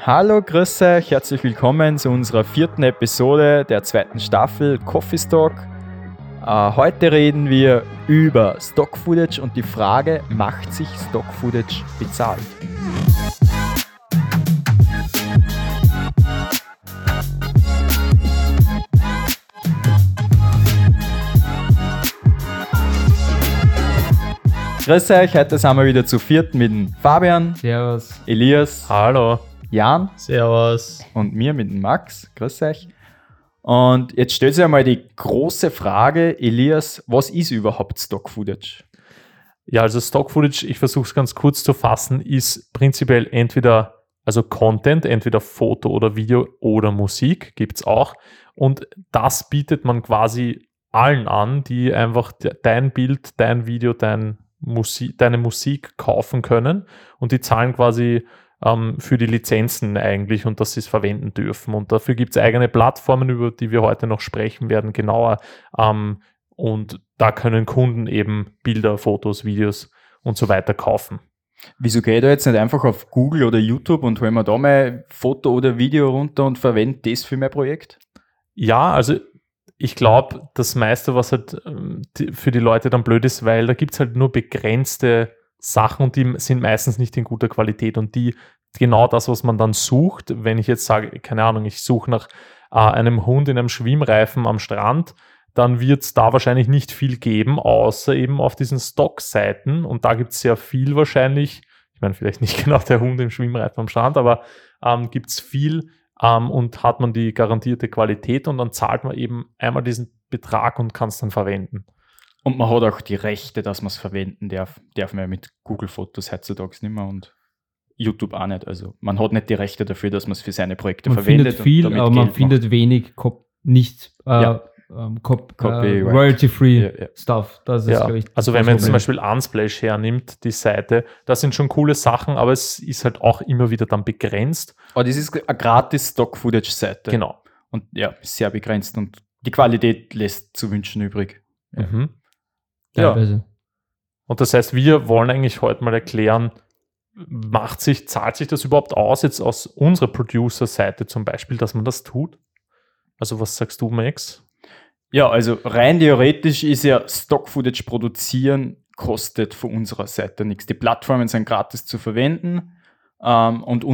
Hallo, grüß euch, herzlich willkommen zu unserer 4. Episode der 2. Staffel Coffee Stock. Heute reden wir über Stock-Footage und die Frage, macht sich Stock-Footage bezahlt? Grüß euch, heute sind wir wieder zu viert mit dem Fabian, Servus, Elias, hallo, Jan, Servus und mir mit dem Max, grüß euch. Und jetzt stellt sich einmal die große Frage, Elias, was ist überhaupt Stock Footage? Ja, also Stock Footage, ich versuche es ganz kurz zu fassen, ist prinzipiell entweder, also Content, entweder Foto oder Video oder Musik, gibt es auch. Und das bietet man quasi allen an, die einfach dein Bild, dein Video, deine Musik kaufen können und die zahlen quasi für die Lizenzen eigentlich und dass sie es verwenden dürfen. Und dafür gibt es eigene Plattformen, über die wir heute noch sprechen werden, genauer. Und da können Kunden eben Bilder, Fotos, Videos und so weiter kaufen. Wieso gehe ich da jetzt nicht einfach auf Google oder YouTube und hole mir da mein Foto oder Video runter und verwende das für mein Projekt? Ja, also ich glaube, das meiste, was halt für die Leute dann blöd ist, weil da gibt es halt nur begrenzte Sachen und die sind meistens nicht in guter Qualität und die genau das, was man dann sucht, wenn ich jetzt sage, keine Ahnung, ich suche nach einem Hund in einem Schwimmreifen am Strand, dann wird es da wahrscheinlich nicht viel geben, außer eben auf diesen Stock-Seiten und da gibt es sehr viel wahrscheinlich, ich meine vielleicht nicht genau der Hund im Schwimmreifen am Strand, aber gibt es viel, und hat man die garantierte Qualität und dann zahlt man eben einmal diesen Betrag und kann es dann verwenden. Und man hat auch die Rechte, dass man es verwenden darf. Darf man ja mit Google-Fotos heutzutage nicht mehr und YouTube auch nicht. Also man hat nicht die Rechte dafür, dass man es für seine Projekte verwendet. Man findet viel, aber man findet wenig royalty-free Stuff. Das ist glaube ich, also wenn man jetzt zum Beispiel Unsplash hernimmt, die Seite, das sind schon coole Sachen, aber es ist halt auch immer wieder dann begrenzt. Aber das ist eine gratis Stock-Footage-Seite. Genau. Und ja, sehr begrenzt und die Qualität lässt zu wünschen übrig. Ja. Mhm. Ja. Und das heißt, wir wollen eigentlich heute mal erklären, zahlt sich das überhaupt aus, jetzt aus unserer Producer-Seite zum Beispiel, dass man das tut? Also was sagst du, Max? Ja, also rein theoretisch ist ja Stock-Footage produzieren kostet von unserer Seite nichts. Die Plattformen sind gratis zu verwenden und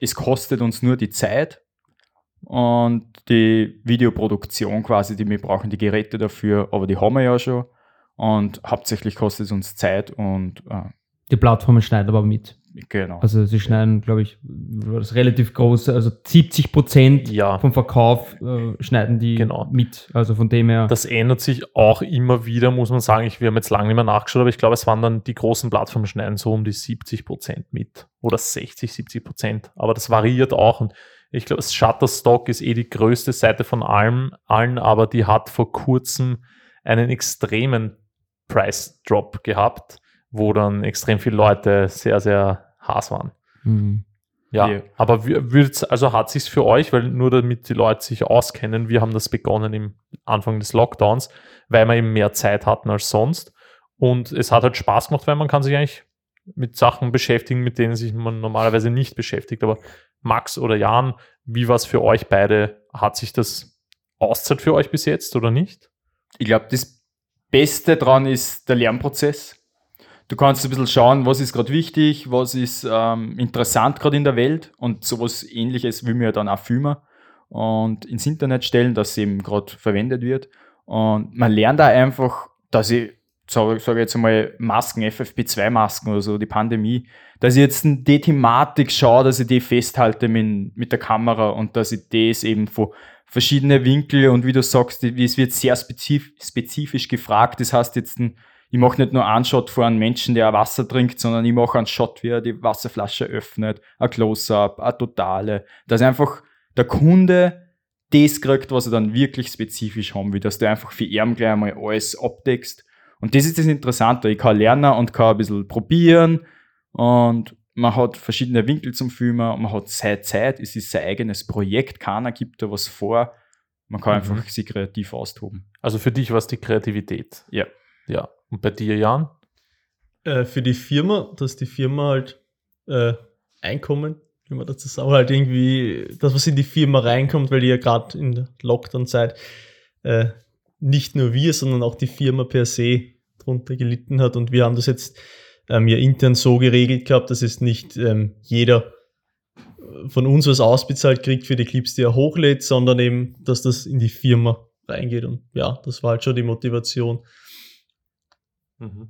es kostet uns nur die Zeit und die Videoproduktion quasi, wir brauchen die Geräte dafür, aber die haben wir ja schon. Und hauptsächlich kostet es uns Zeit und die Plattformen schneiden aber mit. Genau. Also sie schneiden, glaube ich, das relativ große, also 70% vom Verkauf schneiden die mit. Also von dem her. Das ändert sich auch immer wieder, muss man sagen. Wir haben jetzt lange nicht mehr nachgeschaut, aber ich glaube, es waren dann die großen Plattformen schneiden so um die 70% mit oder 60-70%. Aber das variiert auch und ich glaube, Shutterstock ist die größte Seite von allen, aber die hat vor kurzem einen extremen Price-Drop gehabt, wo dann extrem viele Leute sehr, sehr heiß waren. Mhm. Ja, aber hat es sich für euch, weil nur damit die Leute sich auskennen, wir haben das begonnen im Anfang des Lockdowns, weil wir eben mehr Zeit hatten als sonst und es hat halt Spaß gemacht, weil man kann sich eigentlich mit Sachen beschäftigen, mit denen sich man normalerweise nicht beschäftigt. Aber Max oder Jan, wie war es für euch beide? Hat sich das auszahlt für euch bis jetzt oder nicht? Ich glaube, das Beste dran ist der Lernprozess. Du kannst ein bisschen schauen, was ist gerade wichtig, was ist interessant gerade in der Welt und sowas Ähnliches will man ja dann auch filmen und ins Internet stellen, dass es eben gerade verwendet wird. Und man lernt da einfach, dass ich, sage jetzt einmal, Masken, FFP2-Masken oder so, die Pandemie, dass ich jetzt die Thematik schaue, dass ich die festhalte mit der Kamera und dass ich das eben von verschiedene Winkel und wie du sagst, es wird sehr spezifisch gefragt. Das heißt jetzt, ich mache nicht nur einen Shot vor einem Menschen, der Wasser trinkt, sondern ich mache einen Shot, wie er die Wasserflasche öffnet, ein Close-Up, eine Totale. Dass einfach der Kunde das kriegt, was er dann wirklich spezifisch haben will. Dass du einfach für ihn gleich einmal alles abdeckst. Und das ist das Interessante. Ich kann lernen und kann ein bisschen probieren. Und man hat verschiedene Winkel zum Filmen, man hat seine Zeit, es ist sein eigenes Projekt, keiner gibt da was vor. Man kann einfach sich kreativ austoben. Also für dich war es die Kreativität? Ja. Und bei dir, Jan? Für die Firma, dass die Firma halt Einkommen wie man dazu sagt, halt irgendwie das, was in die Firma reinkommt, weil die ja gerade in der Lockdown-Zeit nicht nur wir, sondern auch die Firma per se drunter gelitten hat. Und wir haben das jetzt ja intern so geregelt gehabt, dass es nicht jeder von uns was ausbezahlt kriegt für die Clips, die er hochlädt, sondern eben, dass das in die Firma reingeht. Und ja, das war halt schon die Motivation. Mhm.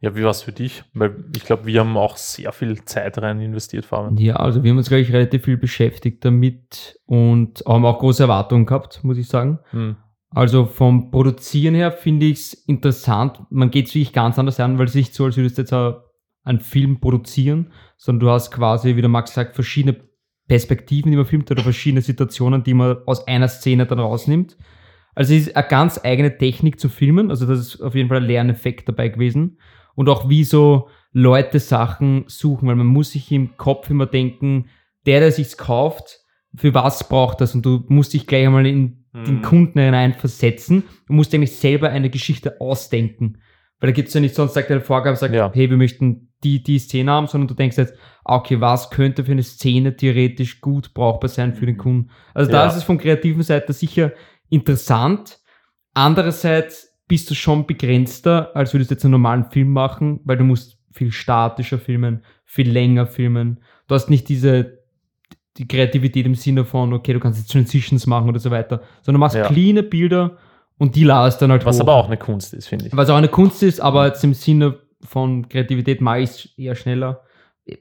Ja, wie war es für dich? Weil ich glaube, wir haben auch sehr viel Zeit rein investiert, Fabian. Ja, also wir haben uns, glaube ich, relativ viel beschäftigt damit und haben auch große Erwartungen gehabt, muss ich sagen. Mhm. Also vom Produzieren her finde ich es interessant. Man geht es wirklich ganz anders an, weil es nicht so, als würdest du jetzt einen Film produzieren, sondern du hast quasi, wie der Max sagt, verschiedene Perspektiven, die man filmt oder verschiedene Situationen, die man aus einer Szene dann rausnimmt. Also es ist eine ganz eigene Technik zu filmen. Also das ist auf jeden Fall ein Lerneffekt dabei gewesen. Und auch wie so Leute Sachen suchen, weil man muss sich im Kopf immer denken, der sich's kauft, für was braucht das? Und du musst dich gleich einmal in den Kunden hineinversetzen und musst eigentlich selber eine Geschichte ausdenken. Weil da gibt es ja nicht sonst, sagt der Vorgabe, sagt, ja, hey, wir möchten die Szene haben, sondern du denkst jetzt, okay, was könnte für eine Szene theoretisch gut brauchbar sein für den Kunden? Also da ist es von kreativen Seite sicher interessant. Andererseits bist du schon begrenzter, als würdest du jetzt einen normalen Film machen, weil du musst viel statischer filmen, viel länger filmen. Du hast nicht die Kreativität im Sinne von, okay, du kannst jetzt Transitions machen oder so weiter, sondern machst cleane Bilder und die ladest dann halt was hoch. Aber auch eine Kunst ist, finde ich. Was auch eine Kunst ist, aber jetzt im Sinne von Kreativität mache ich es eher schneller.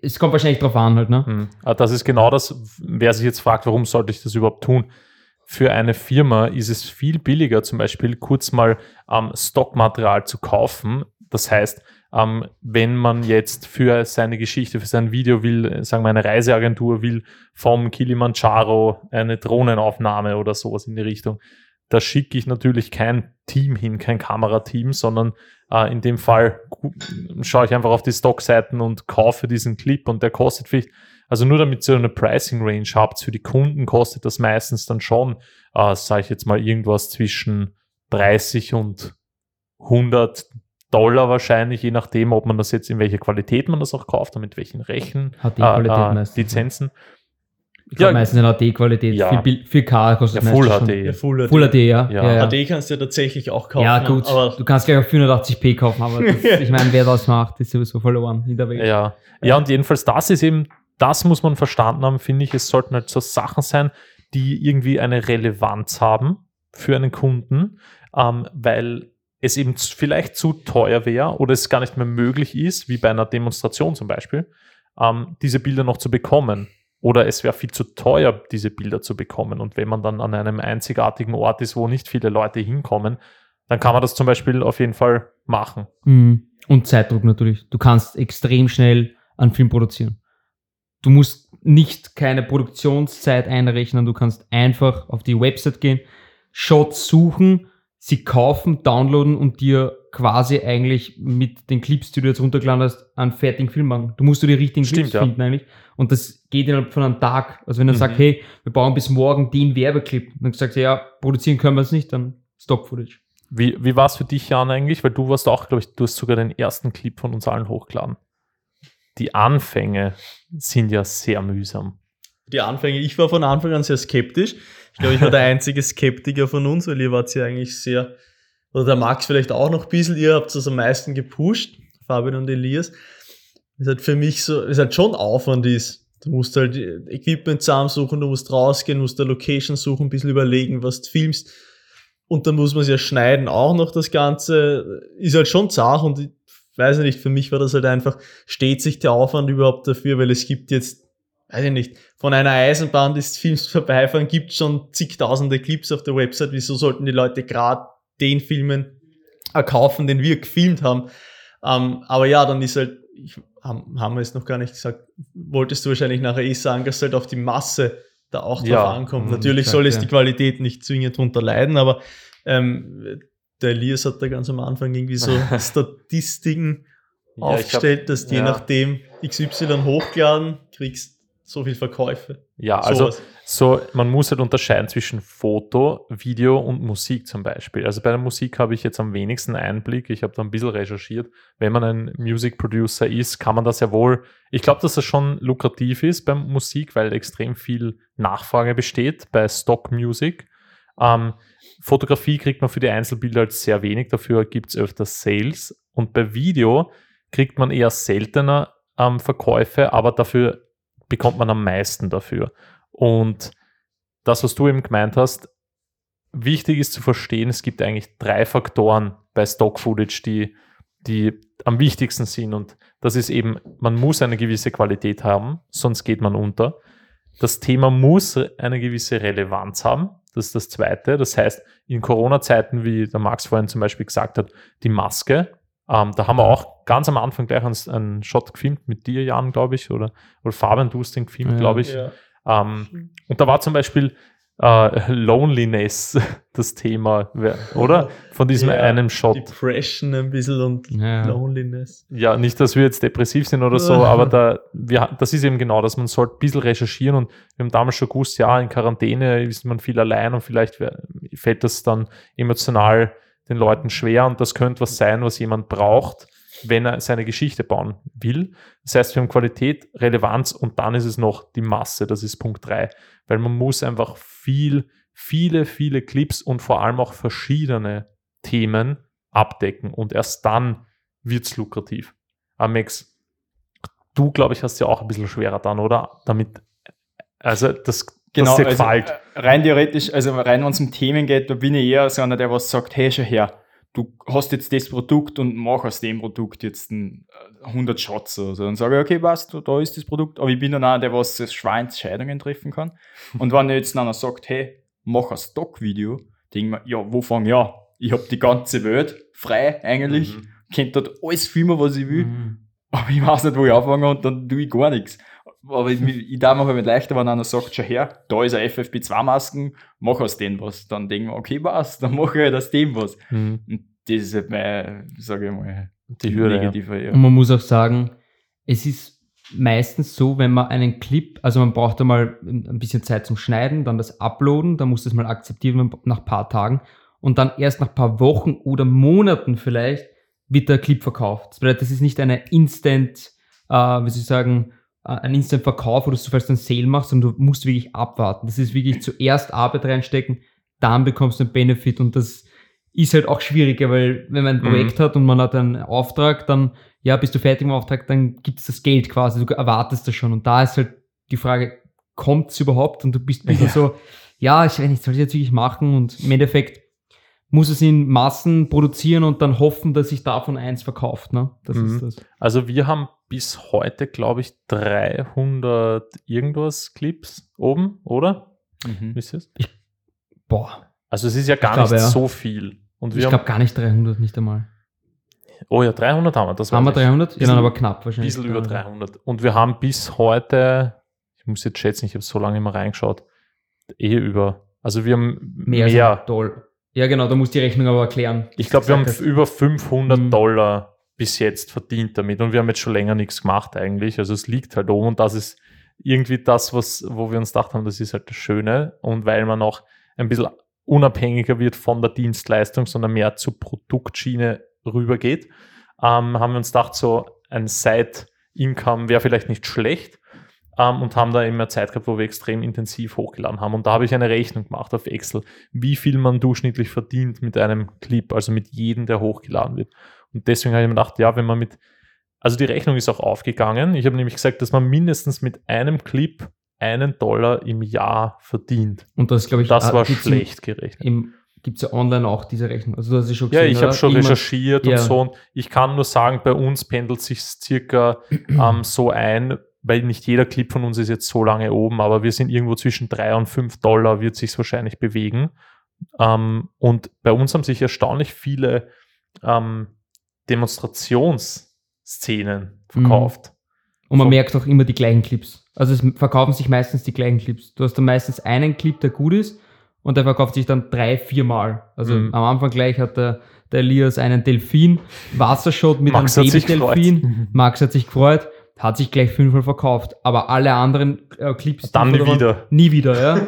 Es kommt wahrscheinlich drauf an halt, ne? Mhm. Das ist genau das, wer sich jetzt fragt, warum sollte ich das überhaupt tun? Für eine Firma ist es viel billiger, zum Beispiel kurz mal Stockmaterial zu kaufen. Das heißt, wenn man jetzt für seine Geschichte, für sein Video will, sagen wir eine Reiseagentur will, vom Kilimanjaro eine Drohnenaufnahme oder sowas in die Richtung, da schicke ich natürlich kein Team hin, kein Kamerateam, sondern in dem Fall schaue ich einfach auf die Stockseiten und kaufe diesen Clip und der kostet vielleicht, also nur damit ihr eine Pricing-Range habt, für die Kunden kostet das meistens dann schon, sage ich jetzt mal, irgendwas zwischen 30 und 100 Dollar wahrscheinlich, je nachdem, ob man das jetzt in welcher Qualität man das auch kauft und mit welchen Rechen, Lizenzen. Ich glaube, meistens in HD-Qualität. Ja. 4K kostet meistens schon. Full HD, ja. HD kannst du ja tatsächlich auch kaufen. Ja, gut. Aber du kannst gleich auf 480p kaufen, aber das, ich meine, wer das macht, ist sowieso verloren in der Welt. Ja, und jedenfalls, das ist eben, das muss man verstanden haben, finde ich. Es sollten halt so Sachen sein, die irgendwie eine Relevanz haben für einen Kunden, weil es eben vielleicht zu teuer wäre oder es gar nicht mehr möglich ist, wie bei einer Demonstration zum Beispiel, diese Bilder noch zu bekommen. Oder es wäre viel zu teuer, diese Bilder zu bekommen. Und wenn man dann an einem einzigartigen Ort ist, wo nicht viele Leute hinkommen, dann kann man das zum Beispiel auf jeden Fall machen. Mhm. Und Zeitdruck natürlich. Du kannst extrem schnell einen Film produzieren. Du musst keine Produktionszeit einrechnen. Du kannst einfach auf die Website gehen, Shots suchen, sie kaufen, downloaden und dir quasi eigentlich mit den Clips, die du jetzt runtergeladen hast, einen fertigen Film machen. Du musst dir die richtigen Clips finden eigentlich. Und das geht innerhalb von einem Tag. Also wenn er sagt, hey, wir brauchen bis morgen den Werbeclip. Und dann sagst du, ja, produzieren können wir es nicht, dann Stock-Footage. Wie war es für dich, Jan, eigentlich? Weil du warst auch, glaube ich, du hast sogar den ersten Clip von uns allen hochgeladen. Die Anfänge sind ja sehr mühsam. Ich war von Anfang an sehr skeptisch. Ich glaube, ich war der einzige Skeptiker von uns, weil ihr wart ja eigentlich sehr, oder der Max vielleicht auch noch ein bisschen, ihr habt es am meisten gepusht, Fabian und Elias. Es hat für mich so, es hat schon Aufwand ist. Du musst halt Equipment zusammensuchen, du musst rausgehen, musst eine Location suchen, ein bisschen überlegen, was du filmst. Und dann muss man es ja schneiden, auch noch das Ganze. Ist halt schon zart und ich weiß nicht, für mich war das halt einfach, steht sich der Aufwand überhaupt dafür, weil es gibt jetzt, weiß ich nicht, von einer Eisenbahn des Films vorbeifahren, gibt es schon zigtausende Clips auf der Website. Wieso sollten die Leute gerade den Filmen kaufen, den wir gefilmt haben? Aber ja, dann ist halt, haben wir es noch gar nicht gesagt, wolltest du wahrscheinlich nachher sagen, dass halt auf die Masse da auch drauf ankommt. Natürlich soll es die Qualität nicht zwingend drunter leiden, aber der Elias hat da ganz am Anfang irgendwie so Statistiken aufgestellt, dass je nachdem XY hochgeladen kriegst so viel Verkäufe. Ja, also so, man muss halt unterscheiden zwischen Foto, Video und Musik zum Beispiel. Also bei der Musik habe ich jetzt am wenigsten Einblick. Ich habe da ein bisschen recherchiert. Wenn man ein Music Producer ist, kann man das ja wohl... Ich glaube, dass das schon lukrativ ist bei Musik, weil extrem viel Nachfrage besteht bei Stock Music. Fotografie kriegt man für die Einzelbilder halt sehr wenig. Dafür gibt es öfter Sales. Und bei Video kriegt man eher seltener Verkäufe, aber dafür bekommt man am meisten dafür. Und das, was du eben gemeint hast, wichtig ist zu verstehen, es gibt eigentlich 3 Faktoren bei Stock-Footage, die am wichtigsten sind. Und das ist eben, man muss eine gewisse Qualität haben, sonst geht man unter. Das Thema muss eine gewisse Relevanz haben. Das ist das Zweite. Das heißt, in Corona-Zeiten, wie der Max vorhin zum Beispiel gesagt hat, die Maske. Da haben wir auch ganz am Anfang gleich einen Shot gefilmt mit dir, Jan, glaube ich, oder Fabian, du hast den gefilmt, glaube ich. Ja. Und da war zum Beispiel Loneliness das Thema, oder? Von diesem einem Shot. Depression ein bisschen und Loneliness. Ja, nicht, dass wir jetzt depressiv sind oder so, aber das ist eben genau, dass man sollte ein bisschen recherchieren, und wir haben damals schon gewusst, in Quarantäne ist man viel allein und vielleicht fällt das dann emotional den Leuten schwer, und das könnte was sein, was jemand braucht, wenn er seine Geschichte bauen will. Das heißt, wir haben Qualität, Relevanz, und dann ist es noch die Masse, das ist Punkt 3, weil man muss einfach viele Clips und vor allem auch verschiedene Themen abdecken, und erst dann wird es lukrativ. Max, du, glaube ich, hast ja auch ein bisschen schwerer dann, oder? Damit, also das... Genau, also rein theoretisch, also rein, wenn es um Themen geht, da bin ich eher so einer, der was sagt, hey, schau her, du hast jetzt das Produkt und mach aus dem Produkt jetzt 100 Shots oder so. Dann sage ich, okay, passt, da ist das Produkt, aber ich bin dann einer, der was Schweinsscheidungen treffen kann. Und wenn jetzt einer sagt, hey, mach ein Stock-Video, denke ich mir, ja, wo fange ich an? Ich habe die ganze Welt frei eigentlich, könnte dort alles filmen, was ich will, aber ich weiß nicht, wo ich anfange, und dann tue ich gar nichts. Aber ich darf mir halt leichter, wenn einer sagt, schau her, da ist eine FFP2-Masken, mach aus dem was. Dann denken wir, okay, was, dann mache ich halt aus dem was. Und das ist halt meine, sage ich mal, die Hürde, negative. Ja. Und man muss auch sagen, es ist meistens so, wenn man einen Clip, also man braucht einmal ein bisschen Zeit zum Schneiden, dann das Uploaden, dann muss das mal akzeptieren nach ein paar Tagen, und dann erst nach ein paar Wochen oder Monaten vielleicht wird der Clip verkauft. Das bedeutet, das ist nicht eine Instant, ein Instant-Verkauf, wo du vielleicht einen Sale machst, und du musst wirklich abwarten. Das ist wirklich zuerst Arbeit reinstecken, dann bekommst du einen Benefit, und das ist halt auch schwieriger, weil wenn man ein Projekt hat und man hat einen Auftrag, dann bist du fertig im Auftrag, dann gibt es das Geld quasi, du erwartest das schon, und da ist halt die Frage, kommt es überhaupt, und du bist ein bisschen so, ich weiß nicht, soll ich jetzt wirklich machen, und im Endeffekt muss es in Massen produzieren und dann hoffen, dass sich davon eins verkauft. Ne? Das ist das. Also wir haben bis heute, glaube ich, 300 irgendwas Clips oben, oder? Wisst ihr es? Also es ist ja gar nicht so viel. Und ich glaube gar nicht 300, nicht einmal. Oh ja, 300 haben wir. Das haben wir 300? Ja, dann aber knapp wahrscheinlich. Ein bisschen über 300. Und wir haben bis heute, ich muss jetzt schätzen, ich habe so lange immer reingeschaut, also wir haben mehr. Toll. Ja, genau, da muss die Rechnung aber erklären. Ich glaube, wir haben über $500 bis jetzt verdient damit, und wir haben jetzt schon länger nichts gemacht eigentlich. Also es liegt halt oben, und das ist irgendwie das, wo wir uns gedacht haben, das ist halt das Schöne. Und weil man auch ein bisschen unabhängiger wird von der Dienstleistung, sondern mehr zur Produktschiene rübergeht, haben wir uns gedacht, so ein Side-Income wäre vielleicht nicht schlecht. Und haben da immer Zeit gehabt, wo wir extrem intensiv hochgeladen haben. Und da habe ich eine Rechnung gemacht auf Excel, wie viel man durchschnittlich verdient mit einem Clip, also mit jedem, der hochgeladen wird. Und deswegen habe ich mir gedacht, wenn man also die Rechnung ist auch aufgegangen. Ich habe nämlich gesagt, dass man mindestens mit einem Clip $1 im Jahr verdient. Und das, glaube ich, das war schlecht gerechnet. Gibt es ja online auch diese Rechnung? Also das ist schon gesehen, ich habe schon recherchiert und so. Und ich kann nur sagen, bei uns pendelt sich circa so ein, weil nicht jeder Clip von uns ist jetzt so lange oben, aber wir sind irgendwo zwischen $3 und $5 wird sich wahrscheinlich bewegen. Und bei uns haben sich erstaunlich viele Demonstrationsszenen verkauft. Und man merkt auch immer die gleichen Clips. Also es verkaufen sich meistens die gleichen Clips. Du hast dann meistens einen Clip, der gut ist, und der verkauft sich dann 3-4 Mal. Also am Anfang gleich hat der Elias einen Delfin, Wassershot mit einem Baby-Delfin. Max hat sich gefreut. hat sich gleich 5-mal verkauft, aber alle anderen Clips... Dann nie wieder. Nie wieder, ja.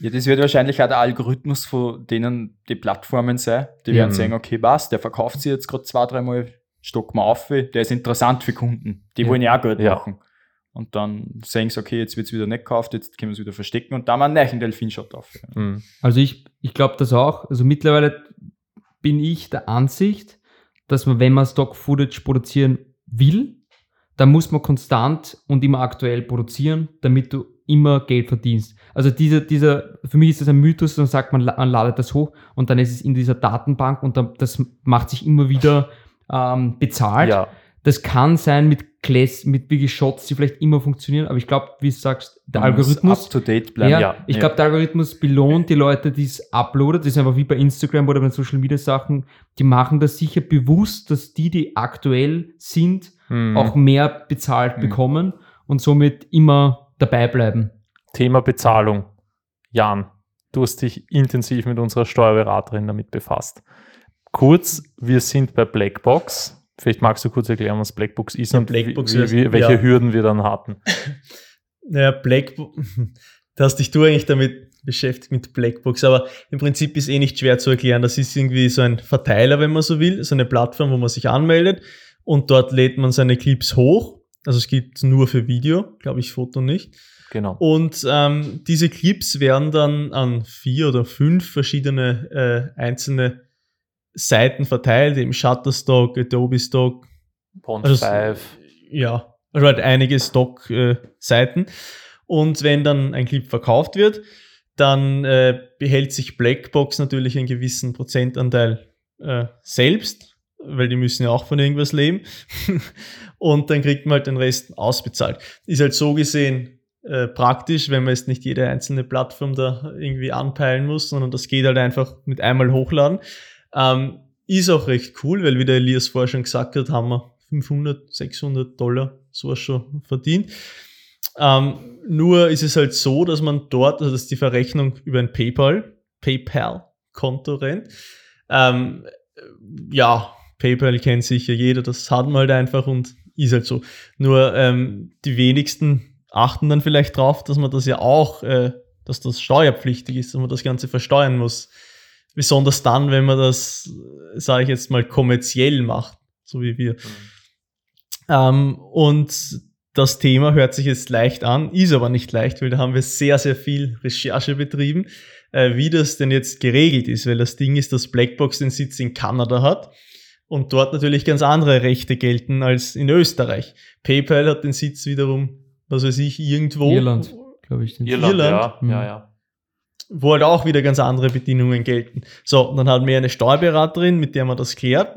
Ja, das wird wahrscheinlich auch der Algorithmus von denen die Plattformen sein. Die werden sagen, okay, was, der verkauft sich jetzt gerade 2-3-mal, stock mal auf, der ist interessant für Kunden. Die wollen ja auch Geld machen. Und dann sagen sie, okay, jetzt wird es wieder nicht gekauft, jetzt können wir es wieder verstecken und da haben wir einen neuen Delfin-Shot auf. Ja. Also ich glaube das auch. Also mittlerweile bin ich der Ansicht, dass man, wenn man Stock-Footage produzieren will, dann muss man konstant und immer aktuell produzieren, damit du immer Geld verdienst. Also dieser, für mich ist das ein Mythos, dann sagt man ladet das hoch und dann ist es in dieser Datenbank und dann, das macht sich immer wieder bezahlt. Ja. Das kann sein mit wirklich Shots, die vielleicht immer funktionieren, aber ich glaube, wie du sagst, der Algorithmus... up-to-date bleiben, ich glaube, der Algorithmus belohnt die Leute, die es uploaden. Das ist einfach wie bei Instagram oder bei Social-Media-Sachen. Die machen das sicher bewusst, dass die aktuell sind, auch mehr bezahlt bekommen und somit immer dabei bleiben. Thema Bezahlung. Jan, du hast dich intensiv mit unserer Steuerberaterin damit befasst. Kurz, wir sind bei Blackbox. Vielleicht magst du kurz erklären, was Blackbox ist und welche Hürden wir dann hatten. Naja, Blackbox, da hast dich du eigentlich damit beschäftigt, mit Blackbox, aber im Prinzip ist eh nicht schwer zu erklären. Das ist irgendwie so ein Verteiler, wenn man so will, so eine Plattform, wo man sich anmeldet und dort lädt man seine Clips hoch. Also es gibt nur für Video, glaube ich, Foto nicht. Genau. Und diese Clips werden dann an 4 oder 5 verschiedene einzelne Seiten verteilt, eben Shutterstock, Adobe Stock, Pond5. Also, ja, also halt einige Stock-Seiten. Und wenn dann ein Clip verkauft wird, dann behält sich Blackbox natürlich einen gewissen Prozentanteil selbst, weil die müssen ja auch von irgendwas leben. Und dann kriegt man halt den Rest ausbezahlt. Ist halt so gesehen praktisch, wenn man jetzt nicht jede einzelne Plattform da irgendwie anpeilen muss, sondern das geht halt einfach mit einmal hochladen. Ist auch recht cool, weil wie der Elias vorher schon gesagt hat, haben wir $500, $600 sowas schon verdient. Nur ist es halt so, dass man dort, also dass die Verrechnung über ein PayPal-Konto rennt. Ja, PayPal kennt sicher jeder, das hat man halt einfach und ist halt so. Nur die wenigsten achten dann vielleicht drauf, dass man das ja auch, dass das steuerpflichtig ist, dass man das Ganze versteuern muss. Besonders dann, wenn man das, sage ich jetzt mal, kommerziell macht, so wie wir. Mhm. Und das Thema hört sich jetzt leicht an, ist aber nicht leicht, weil da haben wir sehr, sehr viel Recherche betrieben, wie das denn jetzt geregelt ist. Weil das Ding ist, dass Blackbox den Sitz in Kanada hat und dort natürlich ganz andere Rechte gelten als in Österreich. PayPal hat den Sitz wiederum, was weiß ich, irgendwo. Irland, glaube ich. Irland. Ja. Wo halt auch wieder ganz andere Bedingungen gelten. So, dann hat man eine Steuerberaterin, mit der man das klärt,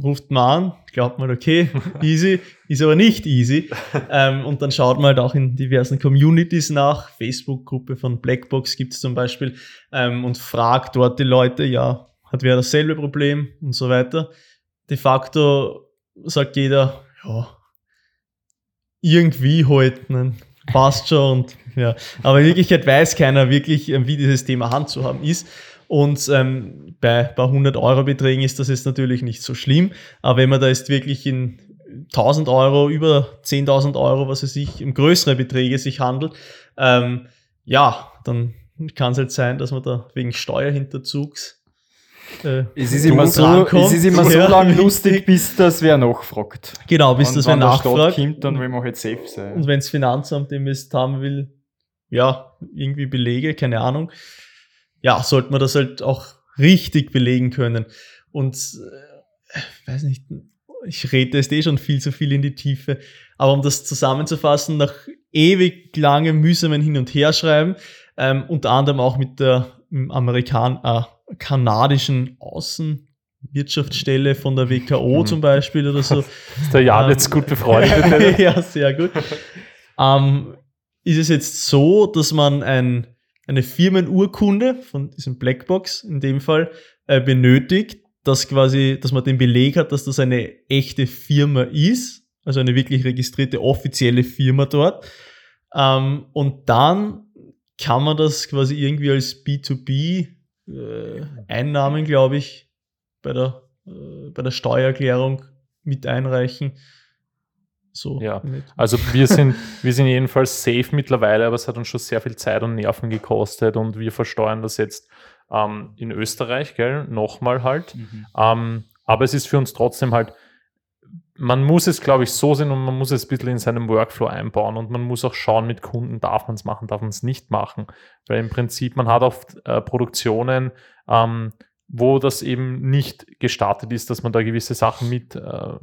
ruft man an, glaubt man, okay, easy, ist aber nicht easy. Und dann schaut man halt auch in diversen Communities nach, Facebook-Gruppe von Blackbox gibt es zum Beispiel, und fragt dort die Leute, ja, hat wer dasselbe Problem und so weiter. De facto sagt jeder, ja, irgendwie halt, ne? Passt schon und ja, aber in Wirklichkeit weiß keiner wirklich, wie dieses Thema handzuhaben ist. Und bei ein paar 100-Euro-Beträgen ist das jetzt natürlich nicht so schlimm, aber wenn man da jetzt wirklich in 1000 Euro, über 10.000 Euro, was weiß ich, um größere Beträge sich handelt, ja, dann kann es halt sein, dass man da wegen Steuerhinterzugs es ist immer so lange lustig, bis das wer nachfragt. Genau, bis das wer nachfragt. Kommt, dann will man halt safe sein. Und wenn das Finanzamt invest haben will, ja, irgendwie Belege, keine Ahnung, ja, sollte man das halt auch richtig belegen können. Und weiß nicht, ich rede jetzt eh schon viel zu viel in die Tiefe, aber um das zusammenzufassen, nach ewig langem mühsamen Hin- und Herschreiben, unter anderem auch mit der kanadischen Außenwirtschaftsstelle von der WKO zum Beispiel oder so. Ist der Jan jetzt gut befreundet? Ja, sehr gut. Ist es jetzt so, dass man eine Firmenurkunde von diesem Blackbox in dem Fall benötigt, dass man den Beleg hat, dass das eine echte Firma ist, also eine wirklich registrierte offizielle Firma dort. Und dann kann man das quasi irgendwie als B2B Einnahmen, glaube ich, bei der Steuererklärung mit einreichen. So ja, mit. Also wir sind jedenfalls safe mittlerweile, aber es hat uns schon sehr viel Zeit und Nerven gekostet und wir versteuern das jetzt in Österreich, gell, nochmal halt. Mhm. Aber es ist für uns trotzdem halt, man muss es, glaube ich, so sehen und man muss es ein bisschen in seinem Workflow einbauen und man muss auch schauen mit Kunden, darf man es machen, darf man es nicht machen. Weil im Prinzip, man hat oft Produktionen, wo das eben nicht gestartet ist, dass man da gewisse Sachen mit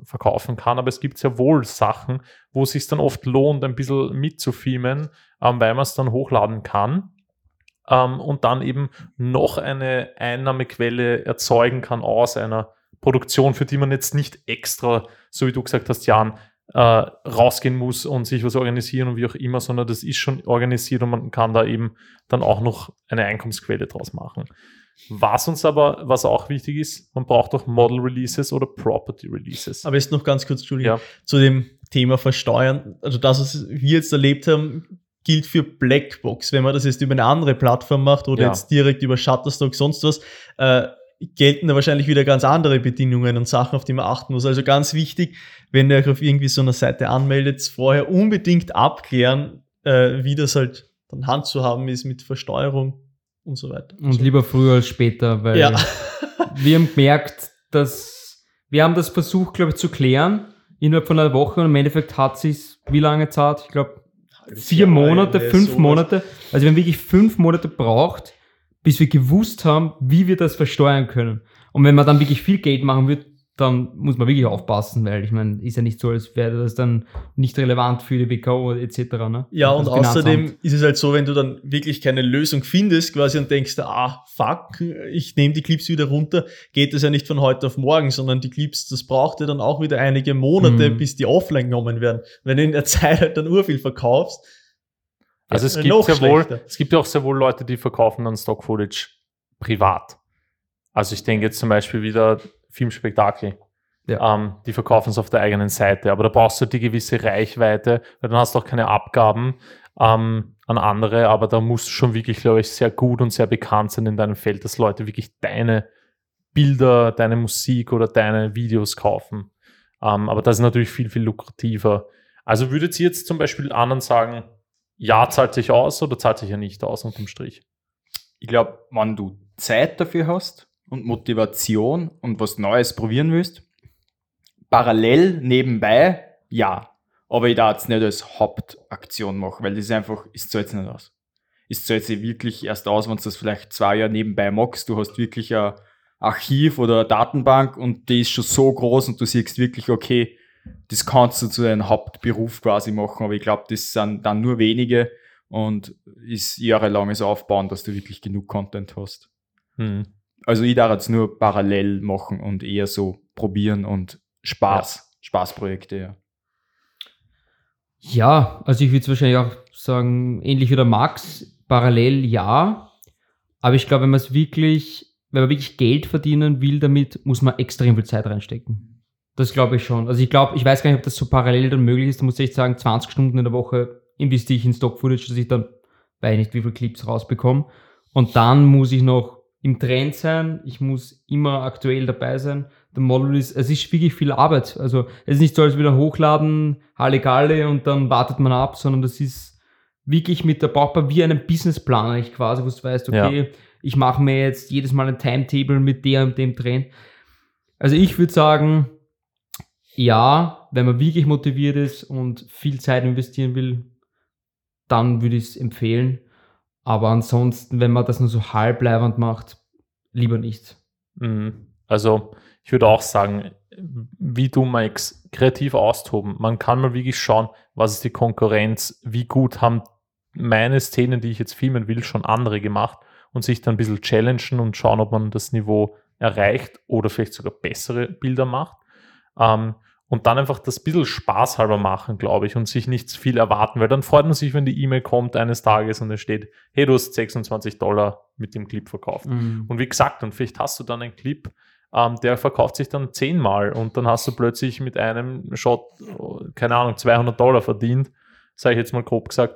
verkaufen kann. Aber es gibt sehr wohl Sachen, wo es sich dann oft lohnt, ein bisschen mitzufilmen, weil man es dann hochladen kann. Und dann eben noch eine Einnahmequelle erzeugen kann aus einer Produktion, für die man jetzt nicht extra, so wie du gesagt hast, Jan, rausgehen muss und sich was organisieren und wie auch immer, sondern das ist schon organisiert und man kann da eben dann auch noch eine Einkommensquelle draus machen. Was uns aber, was auch wichtig ist, man braucht auch Model Releases oder Property Releases. Aber jetzt noch ganz kurz, Julian, zu dem Thema Versteuern. Also das, was wir jetzt erlebt haben, gilt für Blackbox. Wenn man das jetzt über eine andere Plattform macht oder jetzt direkt über Shutterstock, sonst was, gelten da wahrscheinlich wieder ganz andere Bedingungen und Sachen, auf die man achten muss. Also ganz wichtig, wenn ihr euch auf irgendwie so einer Seite anmeldet, vorher unbedingt abklären, wie das halt dann Hand zu haben ist mit Versteuerung und so weiter. Und so. Lieber früher als später, weil wir haben gemerkt, dass wir haben das versucht, glaube ich, zu klären innerhalb von einer Woche und im Endeffekt hat sie es wie lange zart? Ich glaube 4 Monate, 5 Monate. Also wir haben wirklich 5 Monate gebraucht, bis wir gewusst haben, wie wir das versteuern können. Und wenn man dann wirklich viel Geld machen wird, dann muss man wirklich aufpassen, weil ich meine, ist ja nicht so, als wäre das dann nicht relevant für die WKO etc. Ne? Ja, und außerdem ist es halt so, wenn du dann wirklich keine Lösung findest quasi und denkst, ich nehme die Clips wieder runter, geht das ja nicht von heute auf morgen, sondern die Clips, das braucht ja dann auch wieder einige Monate, bis die offline genommen werden. Wenn du in der Zeit halt dann urviel verkaufst, also es gibt sehr wohl, es gibt ja auch sehr wohl Leute, die verkaufen dann Stock-Footage privat. Also ich denke jetzt zum Beispiel wieder Filmspektakel. Ja. Die verkaufen es auf der eigenen Seite, aber da brauchst du die gewisse Reichweite, weil dann hast du auch keine Abgaben an andere, aber da musst du schon wirklich, glaube ich, sehr gut und sehr bekannt sein in deinem Feld, dass Leute wirklich deine Bilder, deine Musik oder deine Videos kaufen. Aber das ist natürlich viel, viel lukrativer. Also würdet ihr jetzt zum Beispiel anderen sagen, ja, zahlt sich aus oder zahlt sich ja nicht aus unterm Strich? Ich glaube, wenn du Zeit dafür hast und Motivation und was Neues probieren willst, parallel nebenbei, ja. Aber ich darf es nicht als Hauptaktion machen, weil das ist einfach, es zahlt sich nicht aus. Es zahlt sich wirklich erst aus, wenn du das vielleicht 2 Jahre nebenbei machst. Du hast wirklich ein Archiv oder eine Datenbank und die ist schon so groß und du siehst wirklich, okay, das kannst du zu deinem Hauptberuf quasi machen, aber ich glaube, das sind dann nur wenige und ist jahrelanges Aufbauen, dass du wirklich genug Content hast. Hm. Also ich darf jetzt nur parallel machen und eher so probieren und Spaßprojekte, ja. Ja, also ich würde es wahrscheinlich auch sagen, ähnlich wie der Max, parallel ja, aber ich glaube, wenn man wirklich Geld verdienen will damit, muss man extrem viel Zeit reinstecken. Das glaube ich schon. Also ich weiß gar nicht, ob das so parallel dann möglich ist. Da muss ich echt sagen, 20 Stunden in der Woche investiere ich in Stock-Footage, dass ich dann, weiß nicht, wie viele Clips rausbekomme. Und dann muss ich noch im Trend sein. Ich muss immer aktuell dabei sein. Der Model ist, es ist wirklich viel Arbeit. Also es ist nicht so, als wieder hochladen, Halligalli und dann wartet man ab, sondern das ist wirklich mit der Bauchbar wie einem Businessplan eigentlich quasi, wo du weißt, okay, ich mache mir jetzt jedes Mal ein Timetable mit der und dem Trend. Also ich würde sagen, ja, wenn man wirklich motiviert ist und viel Zeit investieren will, dann würde ich es empfehlen. Aber ansonsten, wenn man das nur so halbleibend macht, lieber nicht. Also ich würde auch sagen, wie du, Max, kreativ austoben. Man kann mal wirklich schauen, was ist die Konkurrenz, wie gut haben meine Szenen, die ich jetzt filmen will, schon andere gemacht und sich dann ein bisschen challengen und schauen, ob man das Niveau erreicht oder vielleicht sogar bessere Bilder macht. Und dann einfach das bisschen Spaß halber machen, glaube ich, und sich nicht viel erwarten, weil dann freut man sich, wenn die E-Mail kommt eines Tages und es steht, hey, du hast $26 mit dem Clip verkauft. Mhm. Und wie gesagt, und vielleicht hast du dann einen Clip, der verkauft sich dann 10-mal und dann hast du plötzlich mit einem Shot, keine Ahnung, $200 verdient, sage ich jetzt mal grob gesagt.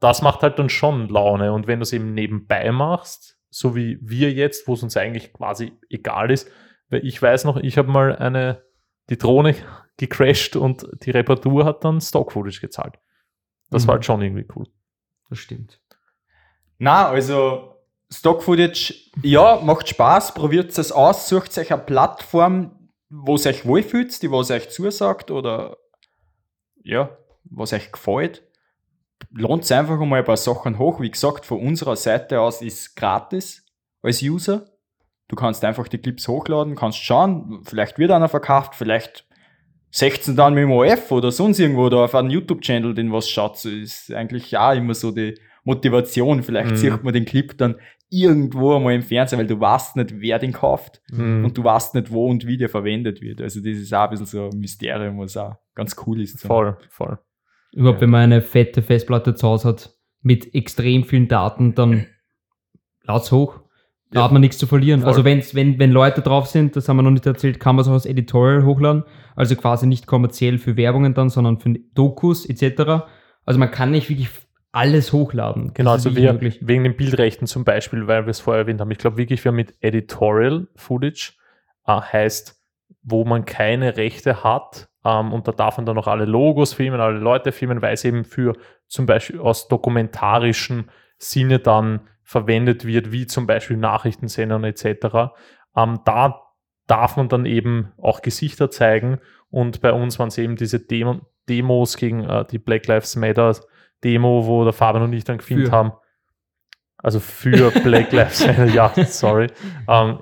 Das macht halt dann schon Laune und wenn du es eben nebenbei machst, so wie wir jetzt, wo es uns eigentlich quasi egal ist, weil ich weiß noch, ich habe mal eine die Drohne gecrashed und die Reparatur hat dann Stock-Footage gezahlt. Das war halt schon irgendwie cool. Das stimmt. Na, also Stock-Footage, ja, macht Spaß, probiert es aus, sucht euch eine Plattform, wo es euch wohlfühlt, die was euch zusagt oder ja, was euch gefällt. Lohnt es einfach mal ein paar Sachen hoch. Wie gesagt, von unserer Seite aus ist gratis als User. Du kannst einfach die Clips hochladen, kannst schauen, vielleicht wird einer verkauft, vielleicht 16 dann mit dem OF oder sonst irgendwo oder auf einem YouTube-Channel, den was schaut. So ist eigentlich ja immer so die Motivation. Vielleicht sieht man den Clip dann irgendwo einmal im Fernsehen, weil du weißt nicht, wer den kauft und du weißt nicht, wo und wie der verwendet wird. Also das ist auch ein bisschen so ein Mysterium, was auch ganz cool ist. Voll. Überhaupt, wenn man eine fette Festplatte zu Hause hat mit extrem vielen Daten, dann laut's hoch. Da hat man nichts zu verlieren. Voll. Also wenn Leute drauf sind, das haben wir noch nicht erzählt, kann man es auch als Editorial hochladen. Also quasi nicht kommerziell für Werbungen dann, sondern für Dokus etc. Also man kann nicht wirklich alles hochladen. Genau, also wegen den Bildrechten zum Beispiel, weil wir es vorher erwähnt haben. Ich glaube wirklich, wir mit Editorial Footage heißt, wo man keine Rechte hat und da darf man dann noch alle Logos filmen, alle Leute filmen, weil es eben für zum Beispiel aus dokumentarischem Sinne dann verwendet wird, wie zum Beispiel Nachrichtensendern etc. Da darf man dann eben auch Gesichter zeigen und bei uns waren es eben diese Demos gegen die Black Lives Matter Demo, wo der Fabian und ich dann gefilmt haben. Also für Black Lives Matter, ja, sorry.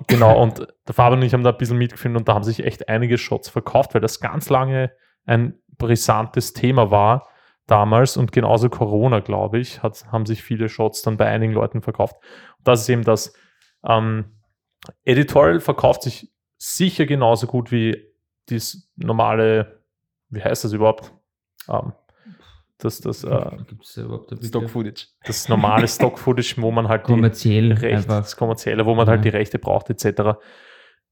Genau, und der Fabian und ich haben da ein bisschen mitgefilmt und da haben sich echt einige Shots verkauft, weil das ganz lange ein brisantes Thema war. Damals und genauso Corona, glaube ich, haben sich viele Shots dann bei einigen Leuten verkauft. Und das ist eben das Editorial verkauft sich sicher genauso gut wie das normale, wie heißt das überhaupt? Gibt's überhaupt da Stock-Footage. Das normale Stock-Footage, wo man halt das Kommerzielle, wo man halt die Rechte braucht, etc.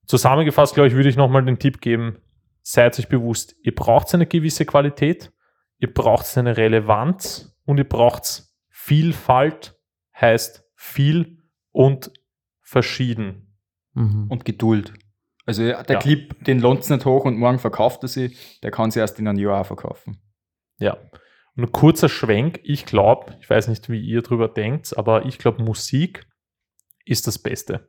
Zusammengefasst, glaube ich, würde ich nochmal den Tipp geben, seid euch bewusst, ihr braucht eine gewisse Qualität, ihr braucht eine Relevanz und ihr braucht Vielfalt, heißt viel und verschieden. Und Geduld. Also der Clip, den lohnt es nicht hoch und morgen verkauft er sie, der kann sie erst in einem Jahr verkaufen. Ja. Und ein kurzer Schwenk, ich glaube, ich weiß nicht, wie ihr drüber denkt, aber ich glaube, Musik ist das Beste.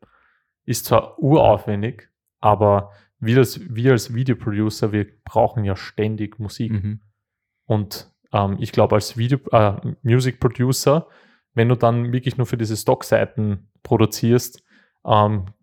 Ist zwar uraufwendig, aber wir als Videoproducer, wir brauchen ja ständig Musik. Und ich glaube, als Music Producer, wenn du dann wirklich nur für diese Stockseiten produzierst,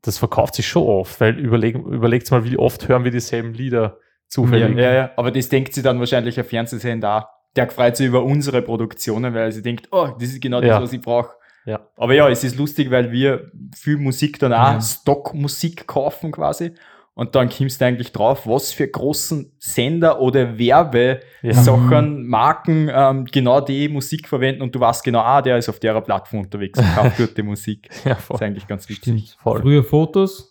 das verkauft sich schon oft, weil überlegt mal, wie oft hören wir dieselben Lieder zufällig. Ja, aber das denkt sie dann wahrscheinlich ein Fernsehsender auch. Der freut sich über unsere Produktionen, weil sie denkt, oh, das ist genau das, was ich brauche. Ja. Aber ja, es ist lustig, weil wir viel Musik dann auch Stockmusik kaufen quasi. Und dann kommst du eigentlich drauf, was für großen Sender oder Werbesachen, Marken genau die Musik verwenden und du weißt genau, der ist auf der Plattform unterwegs und kauft gute Musik. Das ist eigentlich ganz wichtig. Früher Fotos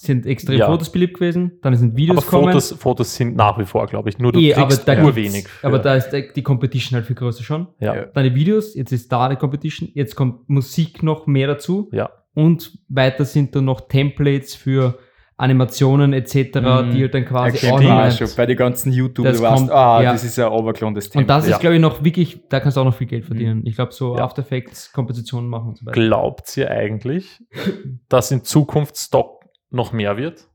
sind extrem Fotos beliebt gewesen, dann sind Videos gekommen. Aber Fotos sind nach wie vor, glaube ich, nur du kriegst nur wenig. Aber da ist die Competition halt viel größer schon. Ja. Dann die Videos, jetzt ist da eine Competition, jetzt kommt Musik noch mehr dazu. Ja. Und weiter sind dann noch Templates für Animationen etc., die halt dann quasi schon bei den ganzen YouTube, das du weißt, das ist ein overklontes Thema. Und das ist, glaube ich, noch wirklich, da kannst du auch noch viel Geld verdienen. Ich glaube, so After Effects, Kompositionen machen und so weiter. Glaubt ihr eigentlich, dass in Zukunft Stock noch mehr wird?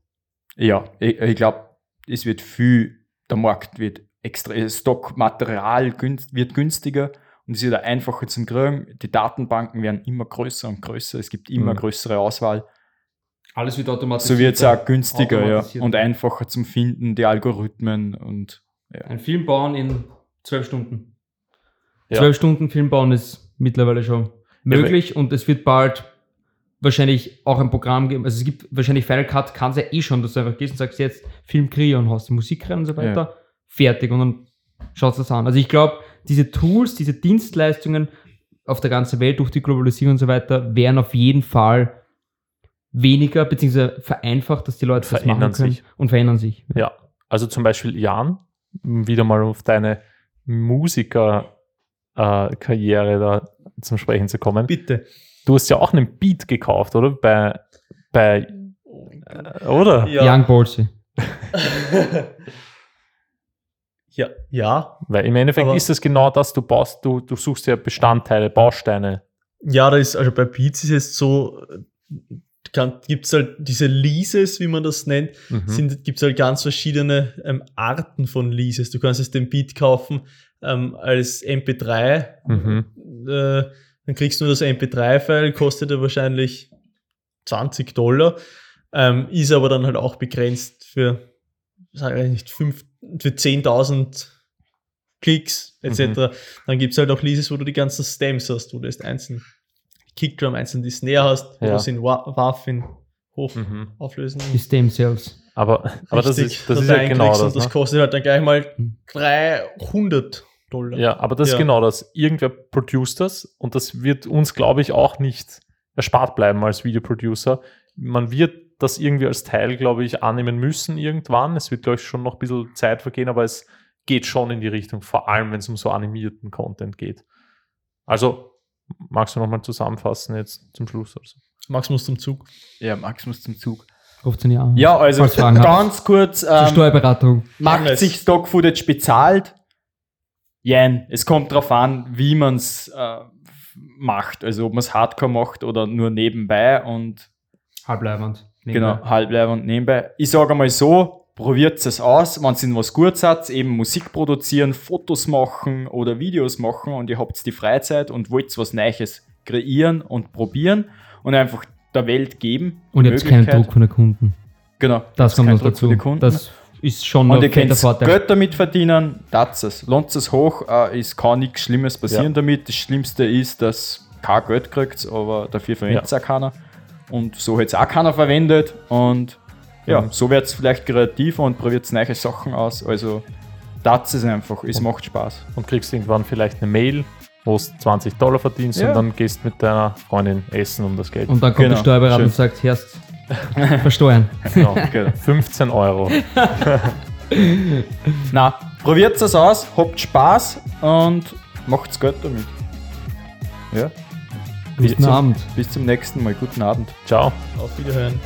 Ja, ich glaube, es wird viel, der Markt wird extra, Stockmaterial wird günstiger und es wird einfacher zum Kriegen. Die Datenbanken werden immer größer und größer, es gibt immer größere Auswahl. Alles wird automatisiert. So wird es auch günstiger, und einfacher zum Finden, die Algorithmen und Ein Film bauen in 12 Stunden. 12 Stunden Film bauen ist mittlerweile schon möglich und es wird bald wahrscheinlich auch ein Programm geben. Also es gibt wahrscheinlich Final Cut, kann es ja eh schon, dass du einfach gehst und sagst, jetzt Film kreieren und hast die Musik rein und so weiter. Fertig und dann schaust du das an. Also ich glaube, diese Tools, diese Dienstleistungen auf der ganzen Welt durch die Globalisierung und so weiter werden auf jeden Fall weniger, beziehungsweise vereinfacht, dass die Leute das machen können und verändern sich. Ja, also zum Beispiel Jan, wieder mal auf deine Musikerkarriere da zum Sprechen zu kommen. Bitte. Du hast ja auch einen Beat gekauft, oder? Bei oder? Ja. Young Bolsi. Ja. Weil im Endeffekt ist es genau das, du baust, du suchst ja Bestandteile, Bausteine. Ja, da ist, also bei Beats ist jetzt so, gibt es halt diese Leases, wie man das nennt, gibt es halt ganz verschiedene Arten von Leases. Du kannst jetzt den Beat kaufen als MP3, dann kriegst du das MP3-File, kostet ja wahrscheinlich $20, ist aber dann halt auch begrenzt für, sag ich nicht, für 10.000 Klicks etc. Dann gibt es halt auch Leases, wo du die ganzen Stems hast, wo du erst einzeln Kickdrum, einzeln die Snare hast, wo du es in WAV in hoch auflösen. Die Stem-Cells. Aber das ist ja genau das. Und das kostet halt dann gleich mal $300. Ja, aber das ist genau das. Irgendwer produziert das und das wird uns, glaube ich, auch nicht erspart bleiben als Videoproducer. Man wird das irgendwie als Teil, glaube ich, annehmen müssen irgendwann. Es wird, glaube ich, schon noch ein bisschen Zeit vergehen, aber es geht schon in die Richtung, vor allem, wenn es um so animierten Content geht. Also, magst du nochmal zusammenfassen jetzt zum Schluss? Also? Max muss zum Zug. Ja, Max muss zum Zug. Ruft ihn ja an. Ja, also ganz kurz. Zur Steuerberatung. Macht sich Stock-Footage bezahlt? Jein, es kommt drauf an, wie man es macht. Also, ob man es hardcore macht oder nur nebenbei und halbleibend. Nebenbei. Genau, halbleibend nebenbei. Ich sage einmal so, probiert es aus, wenn ihr was Gutes habt, eben Musik produzieren, Fotos machen oder Videos machen und ihr habt die Freizeit und wollt was Neues kreieren und probieren und einfach der Welt geben. Und ihr habt keinen Druck von den Kunden. Genau. Das kommt noch dazu. Das ist schon und ihr könnt Geld damit verdienen, lasst es. Lohnt es hoch, es kann nichts Schlimmes passieren damit. Das Schlimmste ist, dass kein Geld kriegt, aber dafür verwendet es auch keiner. Und so hat es auch keiner verwendet. Und so wird es vielleicht kreativer und probiert neue Sachen aus. Also, das ist einfach, es macht Spaß. Und kriegst irgendwann vielleicht eine Mail, wo du $20 verdienst und dann gehst mit deiner Freundin essen um das Geld. Und dann kommt der Steuerberater und sagt, Herst, versteuern. Genau. Genau. 15 Euro. Na, probiert es aus, habt Spaß und macht's Geld damit. Ja. Guten Abend. Bis zum nächsten Mal. Guten Abend. Ciao. Auf Wiederhören.